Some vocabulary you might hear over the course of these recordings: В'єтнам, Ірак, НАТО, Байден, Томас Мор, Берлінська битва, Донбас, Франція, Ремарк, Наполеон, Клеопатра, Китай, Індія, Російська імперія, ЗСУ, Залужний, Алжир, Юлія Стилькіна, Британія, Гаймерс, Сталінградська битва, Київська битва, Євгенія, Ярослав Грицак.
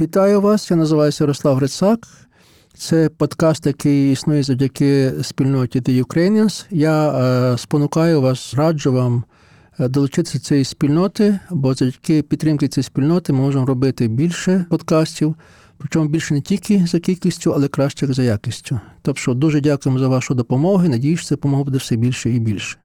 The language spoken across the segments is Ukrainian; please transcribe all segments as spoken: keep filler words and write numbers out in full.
Вітаю вас, я називаюся Ярослав Грицак. Це подкаст, який існує завдяки спільноті The Ukrainians. Я е, спонукаю вас, раджу вам долучитися до цієї спільноти, бо завдяки підтримки цієї спільноти ми можемо робити більше подкастів, причому більше не тільки за кількістю, але краще за якістю. Тобто дуже дякуємо за вашу допомогу і надіюсь, що ця допомога буде все більше і більше.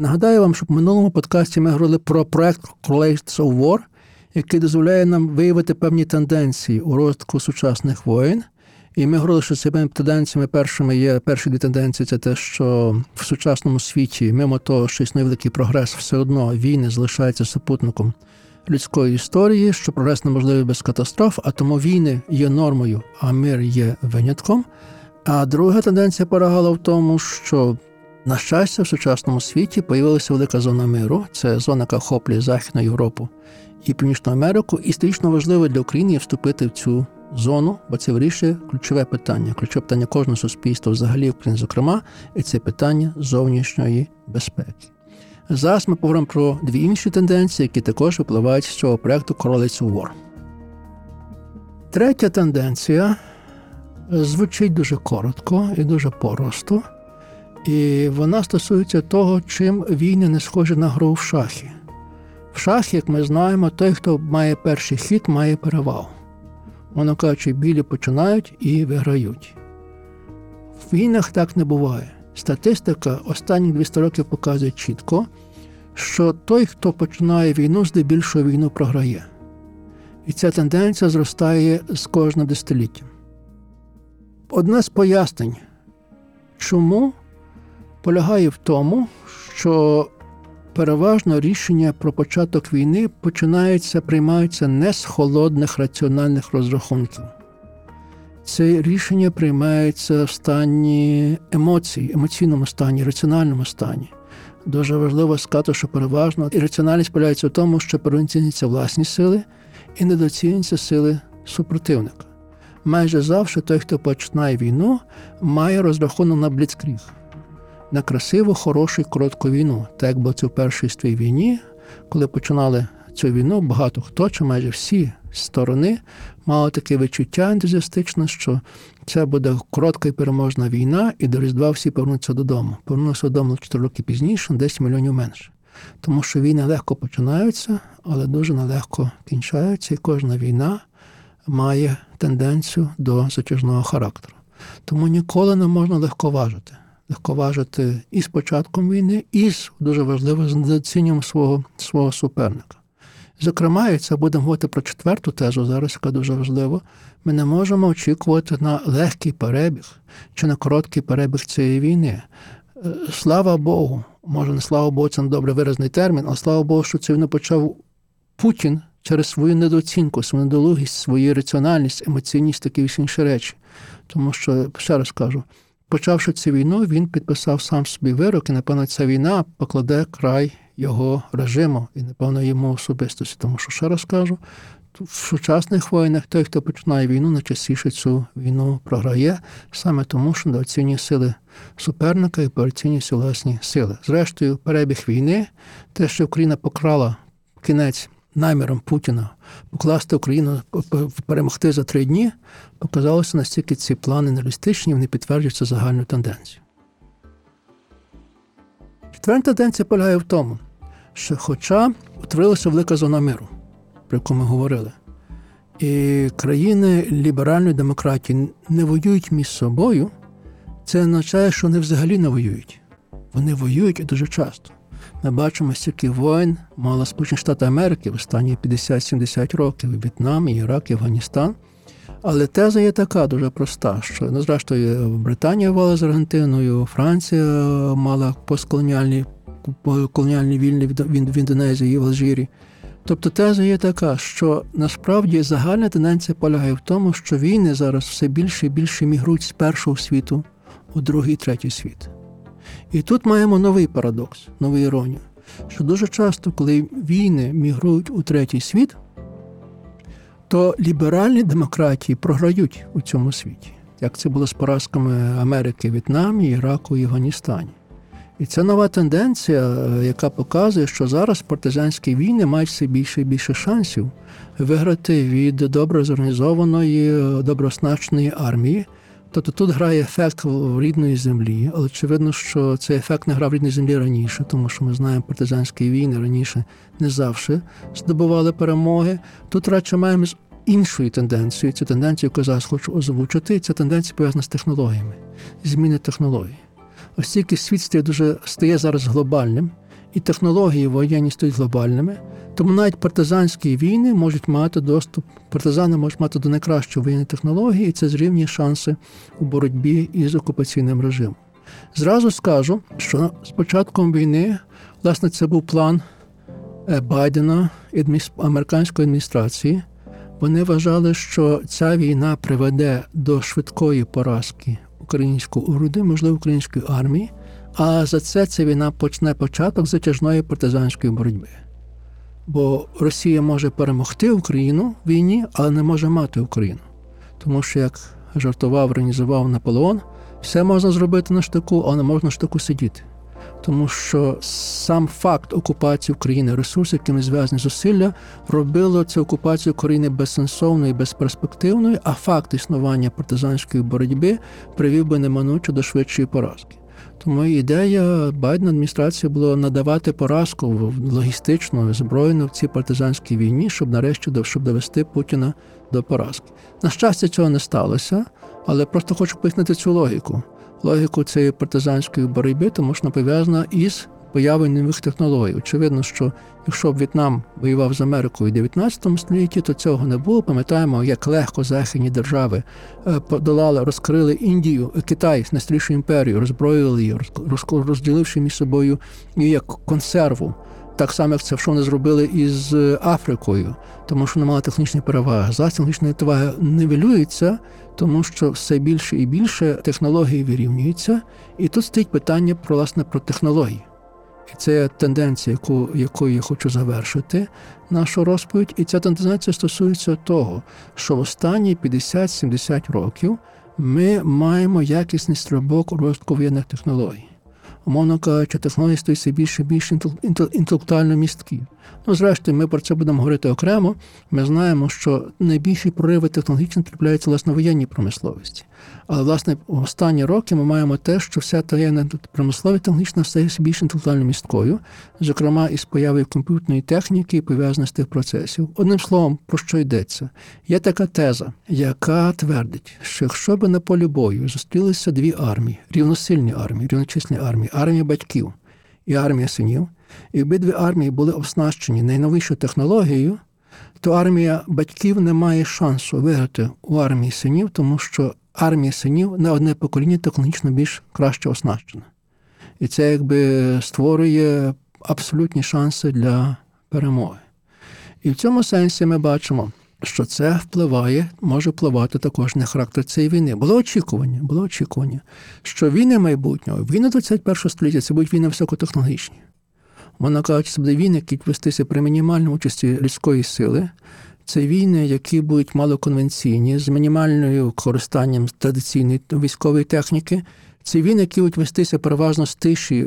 Нагадаю вам, що в минулому подкасті ми говорили про проект Correlates of War, який дозволяє нам виявити певні тенденції у розвитку сучасних воєн. І ми говорили, що цими тенденціями першими є, перші дві тенденції – це те, що в сучасному світі, мимо того, що існує великий прогрес, все одно війни залишаються супутником людської історії, що прогрес неможливий без катастроф, а тому війни є нормою, а мир є винятком. А друга тенденція полягала в тому, що на щастя, в сучасному світі появилася велика зона миру. Це зона, яка охоплює Західну Європу і Північну Америку. І історично важливо для України вступити в цю зону, бо це вирішує ключове питання. Ключове питання кожного суспільства, взагалі, України, зокрема, і це питання зовнішньої безпеки. Зараз ми поговоримо про дві інші тенденції, які також випливають з цього проєкту Correlates of War. Третя тенденція звучить дуже коротко і дуже просто. І вона стосується того, чим війни не схожі на гру в шахи. В шахі, як ми знаємо, той, хто має перший хід, має перевагу. Воно кажучи, білі починають і виграють. В війнах так не буває. Статистика останніх двісті років показує чітко, що той, хто починає війну, здебільшого війну програє. І ця тенденція зростає з кожним десятиліттям. Одне з пояснень, чому полягає в тому, що переважно рішення про початок війни починаються, приймаються не з холодних раціональних розрахунків. Це рішення приймається в стані емоцій, емоційному стані, раціональному стані. Дуже важливо сказати, що переважно раціональність полягається в тому, що переоцінюються власні сили і недооцінюються сили супротивника. Майже завжди той, хто починає війну, має розрахунок на бліцкріг. На красиву, хорошу і коротку війну. Так як було це в першій світовій війні, коли починали цю війну, багато хто, чи майже всі сторони, мали таке відчуття ентузіастичне, що це буде коротка і переможна війна, і до Різдва всі повернуться додому. Повернуться додому чотири роки пізніше, десять мільйонів менше. Тому що війни легко починаються, але дуже нелегко кінчаються, і кожна війна має тенденцію до затяжного характеру. Тому ніколи не можна легковажити. легковажити і з початком війни, і, дуже важливо, з недооцінюванням свого, свого суперника. Зокрема, і це будемо говорити про четверту тезу зараз, яка дуже важлива, ми не можемо очікувати на легкий перебіг чи на короткий перебіг цієї війни. Слава Богу, може не слава Богу, це не добре виразний термін, але слава Богу, що цю війну почав Путін через свою недооцінку, свою недолугість, свою раціональність, емоційність, такі всі інші речі. Тому що, ще раз кажу, почавши цю війну, він підписав сам собі вирок, і, напевно, ця війна покладе край його режиму і, напевно, йому особистості. Тому що, ще раз кажу, в сучасних воїнах той, хто починає війну, найчастіше цю війну програє, саме тому, що недооцінює сили суперника і переоцінює власні сили. Зрештою, перебіг війни, те, що Україна поклала кінець наміром Путіна покласти Україну, перемогти за три дні, показалося настільки ці плани нереалістичні, вони підтверджуються загальну тенденцію. Четверта тенденція полягає в тому, що хоча утворилася велика зона миру, про яку ми говорили, і країни ліберальної демократії не воюють між собою, це означає, що вони взагалі не воюють. Вони воюють і дуже часто. Ми бачимо, стільки воїн мала Сполучені Штати Америки в останні п'ятдесят-сімдесят років, і В'єтнам, і Ірак, і Афганістан. Але теза є така, дуже проста, що, ну, зрештою, Британія воювала з Аргентиною, Франція мала постколоніальні колоніальні війни в Індонезії і в Алжирі. Тобто теза є така, що насправді загальна тенденція полягає в тому, що війни зараз все більше і більше мігрують з першого світу у другий, третій світ. І тут маємо новий парадокс, нову іронію, що дуже часто, коли війни мігрують у третій світ, то ліберальні демократії програють у цьому світі. Як це було з поразками Америки, В'єтнамі, Іраку і Афганістані. І це нова тенденція, яка показує, що зараз партизанські війни мають все більше і більше шансів виграти від добре зорганізованої, добре оснащеної армії. Тобто тут грає ефект рідної землі, але очевидно, що цей ефект не грав в рідній землі раніше, тому що ми знаємо, партизанські війни раніше не завжди здобували перемоги. Тут радше маємо з іншою тенденцією, цю тенденцію, яку я зараз хочу озвучити, ця тенденція пов'язана з технологіями, зміни технологій. Оскільки світ стає дуже стає зараз глобальним, і технології воєнні стають глобальними, тому навіть партизанські війни можуть мати доступ, партизани можуть мати до найкращої воєнної технології, і це зрівнює шанси у боротьбі із окупаційним режимом. Зразу скажу, що з початком війни, власне, це був план Байдена і американської адміністрації. Вони вважали, що ця війна приведе до швидкої поразки українського уряду, можливо, української армії, а за це ця війна почне початок затяжної партизанської боротьби. Бо Росія може перемогти Україну в війні, але не може мати Україну. Тому що, як жартував, організував Наполеон, все можна зробити на штику, але не можна на штику сидіти. Тому що сам факт окупації України, ресурси, якими зв'язані зусилля, робило цю окупацію України безсенсовною і безперспективною, а факт існування партизанської боротьби привів би неминуче до швидшої поразки. Тому ідея Байдена адміністрації була надавати поразку логістичну, збройну в цій партизанській війні, щоб нарешті щоб довести Путіна до поразки. На щастя, цього не сталося, але просто хочу пояснити цю логіку. Логіку цієї партизанської боротьби, тому що вона пов'язана із появою нових технологій. Очевидно, що якщо б В'єтнам воював з Америкою у дев'ятнадцятому столітті, то цього не було. Пам'ятаємо, як легко західні держави подолали, розкрили Індію, Китай, найстарішу імперію, роззброїли її, розділивши між собою її як консерву. Так само, як це, що вони зробили із Африкою, тому що вона мала технічні переваги. Зараз технічна перевага нівелюється, тому що все більше і більше технології вирівнюються. І тут стоїть питання про, власне, про технології. І це тенденція, яку, якою я хочу завершити нашу розповідь. І ця тенденція стосується того, що в останні п'ятдесят-сімдесят років ми маємо якісний стрибок розвитку воєнних технологій. Умовно кажучи, технології стають все більше і більш інтелектуально місткі. Ну, зрештою, ми про це будемо говорити окремо. Ми знаємо, що найбільші прориви технологічно трапляються, власне, в воєнній промисловості. Але, власне, в останні роки ми маємо те, що вся воєнна промисловість технологічна стає все більш інтелектуально місткою, зокрема, із появою комп'ютерної техніки і пов'язаних з тих процесів. Одним словом, про що йдеться? Є така теза, яка твердить, що якщо б на полі бою зустрілися дві армії, рівносильні армії, рівночисні армії, армія батьків і армія синів, і обидві армії були оснащені найновішою технологією, то армія батьків не має шансу виграти у армії синів, тому що армія синів на одне покоління технологічно більш краще оснащена. І це якби створює абсолютні шанси для перемоги. І в цьому сенсі ми бачимо, що це впливає, може впливати також на характер цієї війни. Було очікування, було очікування, що війни майбутнього, війни двадцять першого століття, це будуть війни високотехнологічні. Вона каже, що це буде війни, які вестися при мінімальній участі людської сили. Це війни, які будуть малоконвенційні, з мінімальним використанням традиційної військової техніки. Це війни, які будуть вестися переважно з тиші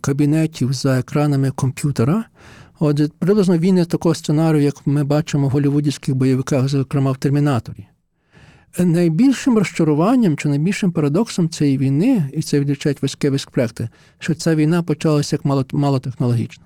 кабінетів за екранами комп'ютера. Отже, приблизно війни такого сценарію, як ми бачимо в голлівудівських бойовиках, зокрема в «Термінаторі». Найбільшим розчаруванням чи найбільшим парадоксом цієї війни, і це відрічають військові експерти, що ця війна почалася як малотехнологічна.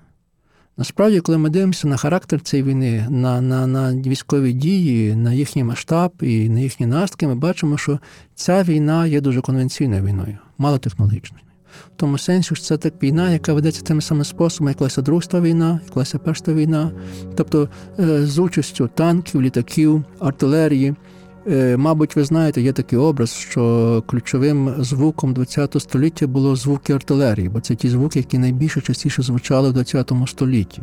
Насправді, коли ми дивимося на характер цієї війни, на, на, на військові дії, на їхній масштаб і на їхні наслідки, ми бачимо, що ця війна є дуже конвенційною війною, малотехнологічною. В тому сенсі, що це так війна, яка ведеться тими самими способами, як велася Друга війна, як велася Перша війна, тобто з участю танків, літаків, артилерії. Мабуть, ви знаєте, є такий образ, що ключовим звуком двадцятого століття було звуки артилерії, бо це ті звуки, які найбільше частіше звучали в двадцятому столітті.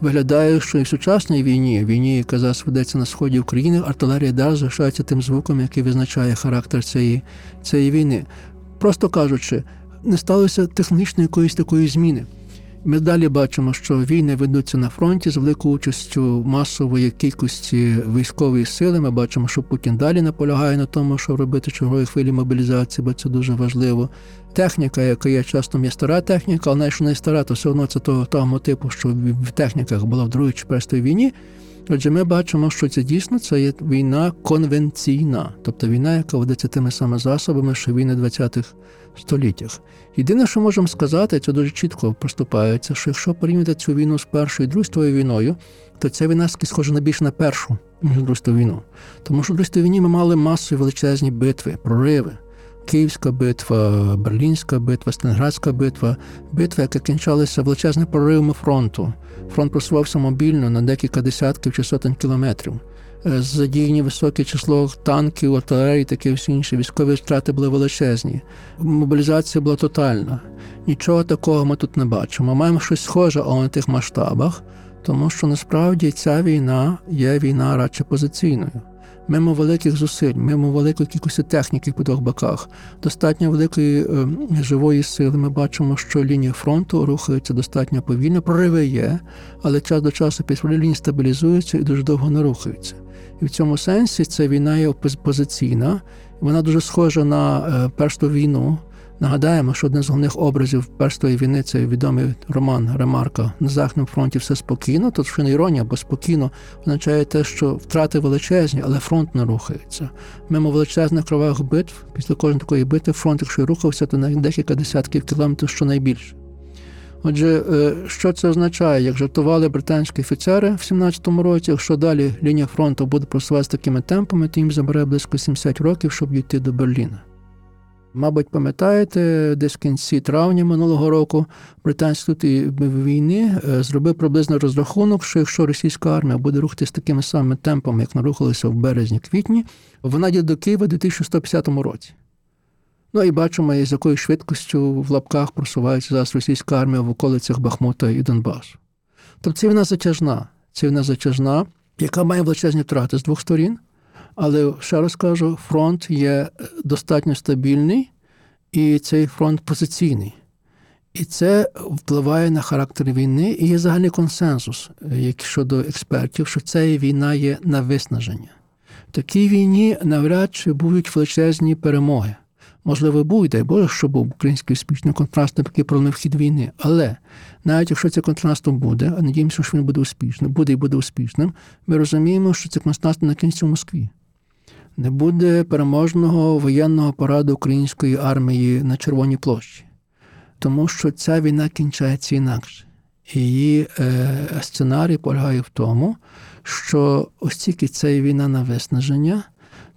Виглядає, що і в сучасній війні, війні, яка зараз ведеться на сході України, артилерія далі залишається тим звуком, який визначає характер цієї, цієї війни. Просто кажучи, не сталося технічної якоїсь такої зміни. Ми далі бачимо, що війни ведуться на фронті з великою участю масової кількості військової сили. Ми бачимо, що Путін далі наполягає на тому, що робити чергові хвилі мобілізації, бо це дуже важливо. Техніка, яка є часто є стара техніка, але що не стара, то все одно це того, того типу, що в техніках була в Другій чи Першій війні. Отже, ми бачимо, що це дійсно це є війна конвенційна, тобто війна, яка ведеться тими самими засобами, що війни двадцятих століттях. Єдине, що можемо сказати, це дуже чітко проступається, що якщо порівняти цю війну з Першою і Другою світовою війною, то ця війна схожа на більше на першу, ніж Другу світову війну. Тому що в Другій світовій війні ми мали масові величезні битви, прориви. Київська битва, Берлінська битва, Сталінградська битва, битва, яка кінчалася величезними проривами фронту. Фронт просувався мобільно на декілька десятків чи сотень кілометрів. Задіяні високе число танків, артилерії, таке всі інші. Військові втрати були величезні. Мобілізація була тотальна. Нічого такого ми тут не бачимо. Маємо щось схоже, але на тих масштабах, тому що насправді ця війна є війна радше позиційною. Мимо великих зусиль, мимо великої кількості техніки по двох боках, достатньо великої е, живої сили. Ми бачимо, що лінія фронту рухається достатньо повільно, прориви є, але час до часу після лінії стабілізується і дуже довго не рухається. І в цьому сенсі ця війна є позиційна, вона дуже схожа на е, Першу війну. Нагадаємо, що один з головних образів Першої війни – це відомий роман Ремарка «На Західному фронті все спокійно». Тут ще не іронія, бо спокійно означає те, що втрати величезні, але фронт не рухається. Мимо величезних кровавих битв, після кожної такої битви фронт, якщо й рухався, то на декілька десятків кілометрів щонайбільше. Отже, що це означає? Як жартували британські офіцери в тисяча дев'ятсот сімнадцятому році, якщо далі лінія фронту буде просуватися такими темпами, то їм забере близько сімдесят років, щоб дійти до Берліна. Мабуть, пам'ятаєте, десь в кінці травня минулого року Британський інститут війни зробив приблизно розрахунок, що якщо російська армія буде рухатися такими самими темпами, як нарухалися в березні-квітні, вона йде до Києва у дві тисячі сто п'ятдесятому році. Ну і бачимо, із якою швидкістю в лапках просувається зараз російська армія в околицях Бахмута і Донбасу. Тобто це війна затяжна, це війна затяжна, яка має величезні втрати з двох сторін. Але, ще раз кажу, фронт є достатньо стабільний, і цей фронт позиційний. І це впливає на характер війни, і є загальний консенсус щодо експертів, що ця війна є на виснаження. В такій війні навряд чи будуть величезні перемоги. Можливо, був, дай Боже, що був український успішний контрнаступ, який пролунав хід війни. Але навіть якщо цей контрнаступ буде, а надіємося, що він буде успішним, буде і буде успішним, ми розуміємо, що цей контрнаступ на кінці в Москві. Не буде переможного воєнного параду української армії на Червоній площі. Тому що ця війна кінчається інакше. Її е, сценарій полягає в тому, що оскільки це війна на виснаження,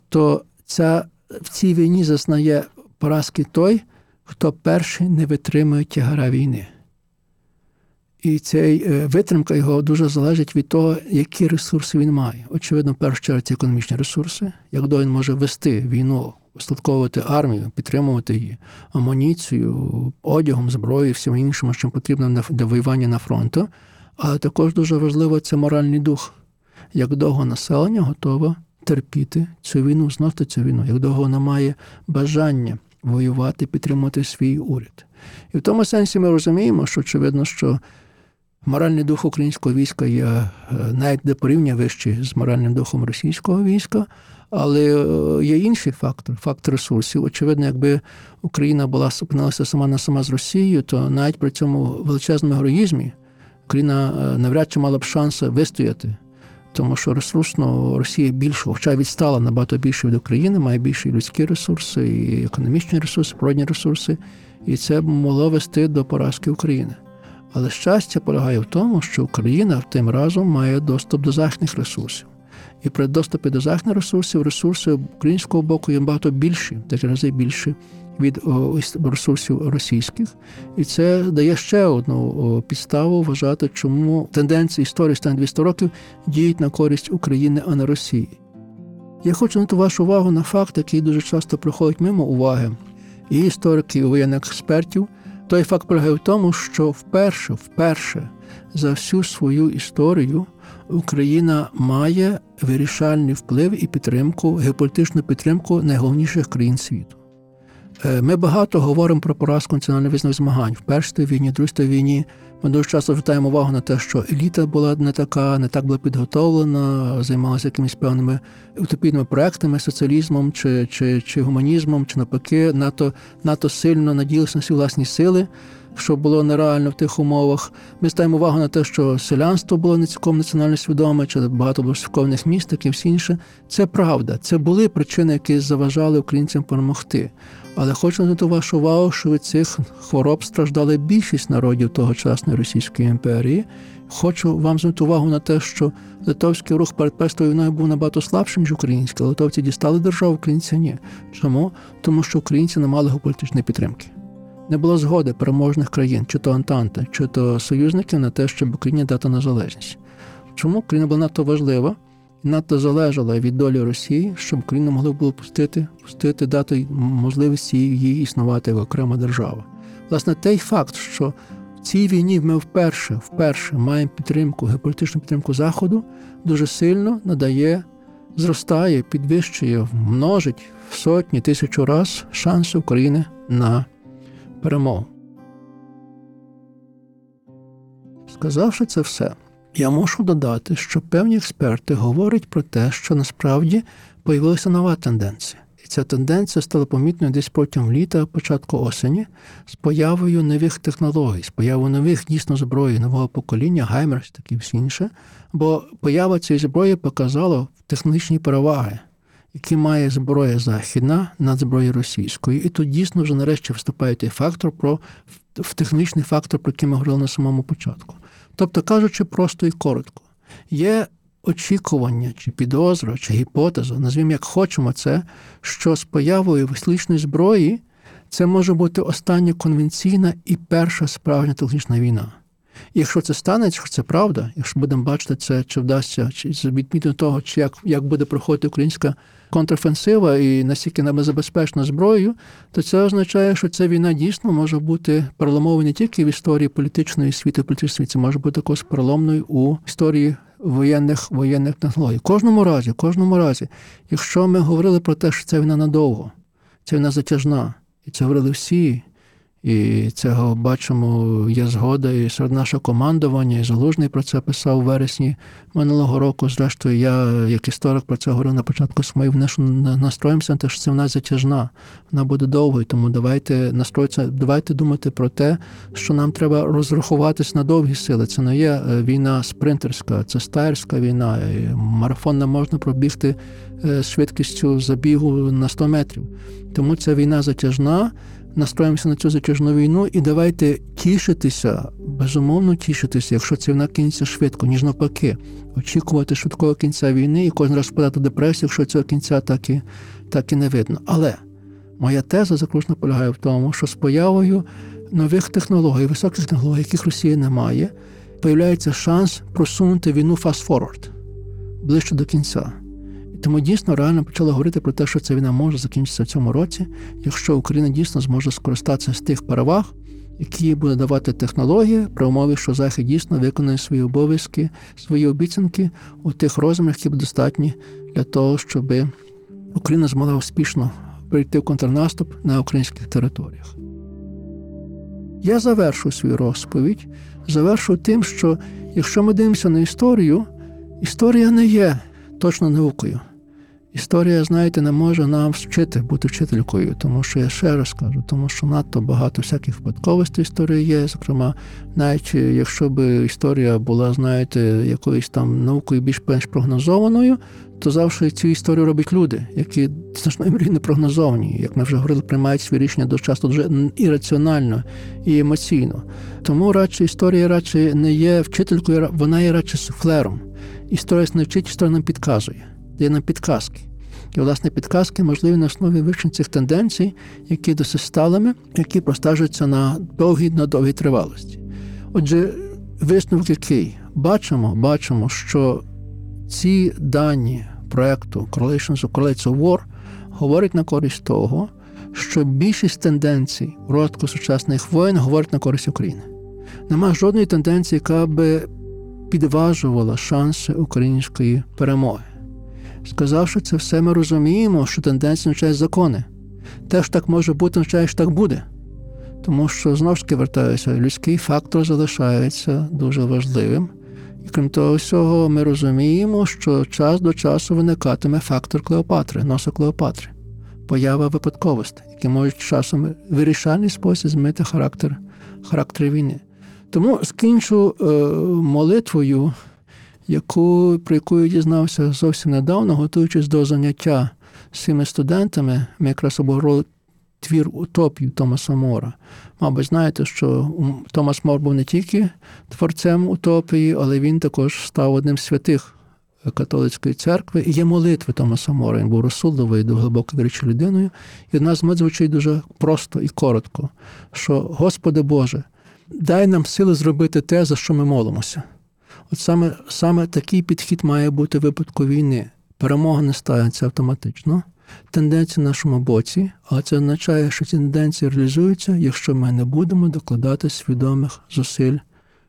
то ця в цій війні зазнає поразки той, хто перший не витримує тягара війни. І ця витримка його дуже залежить від того, які ресурси він має. Очевидно, в першу чергу, це економічні ресурси, як до він може вести війну, устатковувати армію, підтримувати її, амуніцію, одягом, зброєю, всім іншим, що потрібно для воювання на фронті. Але також дуже важливо це моральний дух, як довго населення готове терпіти цю війну, зносити цю війну, як довго вона має бажання воювати, підтримувати свій уряд. І в тому сенсі ми розуміємо, що очевидно, що моральний дух українського війська є навіть до порівня вищий з моральним духом російського війська, але є інший фактор, фактор ресурсів. Очевидно, якби Україна була опинилася сама на сама з Росією, то навіть при цьому величезному героїзмі Україна навряд чи мала б шанси вистояти. Тому що ресурсно Росія більше, хоча відстала набагато більше від України, має більше і людські ресурси, і економічні ресурси, природні ресурси. І це могло вести до поразки України. Але щастя полягає в тому, що Україна тим разом має доступ до західних ресурсів. І при доступі до західних ресурсів, ресурси українського боку є багато більші, декілька разів більші від ресурсів російських. І це дає ще одну підставу вважати, чому тенденції історії останніх двісті років діють на користь України, а не Росії. Я хочу звернути вашу увагу на факт, який дуже часто проходить мимо уваги і істориків, і воєнних експертів. Той факт полягає в тому, що вперше, вперше за всю свою історію Україна має вирішальний вплив і підтримку, геополітичну підтримку найголовніших країн світу. Ми багато говоримо про поразку національно-визвольних змагань в першій війні, другій війні. Ми дуже часто звертаємо увагу на те, що еліта була не така, не так була підготовлена, займалася якимись певними утопійними проектами, соціалізмом чи, чи, чи гуманізмом, чи навпаки. НАТО, НАТО сильно надіялося на свої власні сили, що було нереально в тих умовах. Ми ставимо увагу на те, що селянство було не цілком національно свідоме, чи багато було церковних міст, так і всі інше. Це правда. Це були причини, які заважали українцям перемогти. Але хочу звернути вашу увагу, що від цих хвороб страждали більшість народів тогочасної Російської імперії. Хочу вам звернути увагу на те, що литовський рух перед Першою війною був набагато слабшим, ніж український. Литовці дістали державу, українці – ні. Чому? Тому що українці не мали геополітичної підтримки. Не було згоди переможних країн, чи то Антанти, чи то союзників на те, щоб Україні дати незалежність. Чому Україна була надто важлива і надто залежала від долі Росії, щоб Україну могли було пустити, пустити, дати можливість їй існувати як окрема держава. Власне, той факт, що в цій війні ми вперше, вперше маємо підтримку, геополітичну підтримку Заходу, дуже сильно надає, зростає, підвищує, множить в сотні, тисячу раз шанси України на перемогу. Сказавши це все, я мушу додати, що певні експерти говорять про те, що насправді появилася нова тенденція. І ця тенденція стала помітною десь протягом літа, початку осені, з появою нових технологій, з появою нових дійсно зброї нового покоління, Гаймерс, так і всі інше. Бо поява цієї зброї показала технічні переваги, які має зброя західна над зброєю російською. І тут дійсно вже нарешті вступає той фактор про технічний фактор, про який ми говорили на самому початку. Тобто, кажучи просто і коротко, є очікування, чи підозра, чи гіпотеза, назвімо як хочемо це, що з появою вислічної зброї це може бути остання конвенційна і перша справжня технічна війна. І якщо це станеться, якщо це правда, якщо будемо бачити це, чи вдасться, чи відмітно того, чи як, як буде проходити українська контрофенсива і наскільки нам забезпечено зброєю, то це означає, що ця війна дійсно може бути переломовою не тільки в історії політичної світу, політичної світу, це може бути також переломною у історії воєнних, воєнних технологій. В кожному разі, в кожному разі, якщо ми говорили про те, що ця війна надовго, ця війна затяжна, і це говорили всі, і цього бачимо, є згода і серед нашого командування, і Залужний про це писав у вересні минулого року. Зрештою, я, як історик, про це говорив на початку своєї внешньої настроємося, те, що це в нас затяжна, вона буде довгою, тому давайте настроїться, давайте думати про те, що нам треба розрахуватись на довгі сили. Це не є війна спринтерська, це стаєрська війна, і марафон не можна пробігти з швидкістю забігу на сто метрів. Тому ця війна затяжна, настроїмося на цю затяжну війну і давайте тішитися, безумовно тішитися, якщо це вона кінця швидко, ніж навпаки. Очікувати швидкого кінця війни і кожен раз впадати в депресію, якщо цього кінця так і, так і не видно. Але моя теза заключно полягає в тому, що з появою нових технологій, високих технологій, яких Росії немає, появляється шанс просунути війну фаст-форвард, ближче до кінця. Тому дійсно реально почали говорити про те, що ця війна може закінчитися в цьому році, якщо Україна дійсно зможе скористатися з тих переваг, які буде давати технологія, при умові, що Захід дійсно виконує свої обов'язки, свої обіцянки у тих розмірах, які будуть достатні для того, щоб Україна змогла успішно прийти в контрнаступ на українських територіях. Я завершу свою розповідь, завершу тим, що якщо ми дивимося на історію, історія не є точно наукою. Історія, знаєте, не може нам вчити, бути вчителькою, тому що, я ще раз кажу, тому що надто багато всяких випадковостей історії є, зокрема, навіть якщо б історія була, знаєте, якоюсь там наукою більш-менш прогнозованою, то завжди цю історію роблять люди, які значно не прогнозовані, як ми вже говорили, приймають свої рішення дуже часто дуже і раціонально, і емоційно. Тому радше історія радше не є вчителькою, вона є радше суфлером. Історія не вчить, історія нам підказує, дає нам підказки. І, власне, підказки можливі на основі вивчення цих тенденцій, які досить сталими, які простежуються на довгій, на довгій тривалості. Отже, висновок який? Бачимо, бачимо, що ці дані проекту Correlates of War говорять на користь того, що більшість тенденцій розвитку сучасних воєн говорить на користь України. Нема жодної тенденції, яка би підважувала шанси української перемоги. Сказавши це все, ми розуміємо, що тенденція означає закони. теж так може бути, означає, що так буде. Тому що, знову ж таки, вертаюся, людський фактор залишається дуже важливим. І крім того всього, ми розуміємо, що час до часу виникатиме фактор Клеопатри, носу Клеопатри, поява випадковостей, які можуть часом в вирішальний спосіб змінити характер, характер війни. Тому скінчу е, молитвою, яку, про яку я дізнався зовсім недавно, готуючись до заняття з цими студентами, ми якраз обговорили твір «Утопію» Томаса Мора. Мабуть, знаєте, що Томас Мор був не тільки творцем «Утопії», але він також став одним з святих католицької церкви. І є молитви Томаса Мора. Він був розсудливою, дуже глибоко віруючою людиною. І одна з молитв звучить дуже просто і коротко, що «Господи Боже, дай нам сили зробити те, за що ми молимося». От саме, саме такий підхід має бути в випадку війни. Перемога не стається автоматично. Тенденції в нашому боці, але це означає, що ці тенденції реалізуються, якщо ми не будемо докладати свідомих зусиль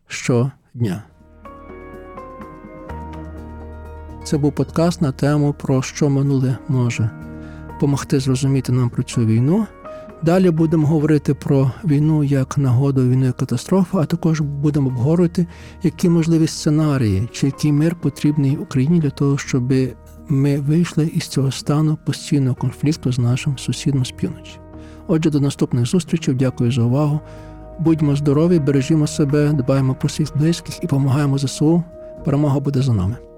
щодня. Це був подкаст на тему, про що минуле може допомогти зрозуміти нам про цю війну. Далі будемо говорити про війну як нагоду, війну як катастрофу, а також будемо обговорювати, які можливі сценарії, чи який мир потрібний Україні для того, щоб ми вийшли із цього стану постійного конфлікту з нашим сусідом з півночі. Отже, до наступних зустрічей. Дякую за увагу. Будьмо здорові, бережімо себе, дбаємо про своїх близьких і допомагаємо ЗСУ. Перемога буде за нами.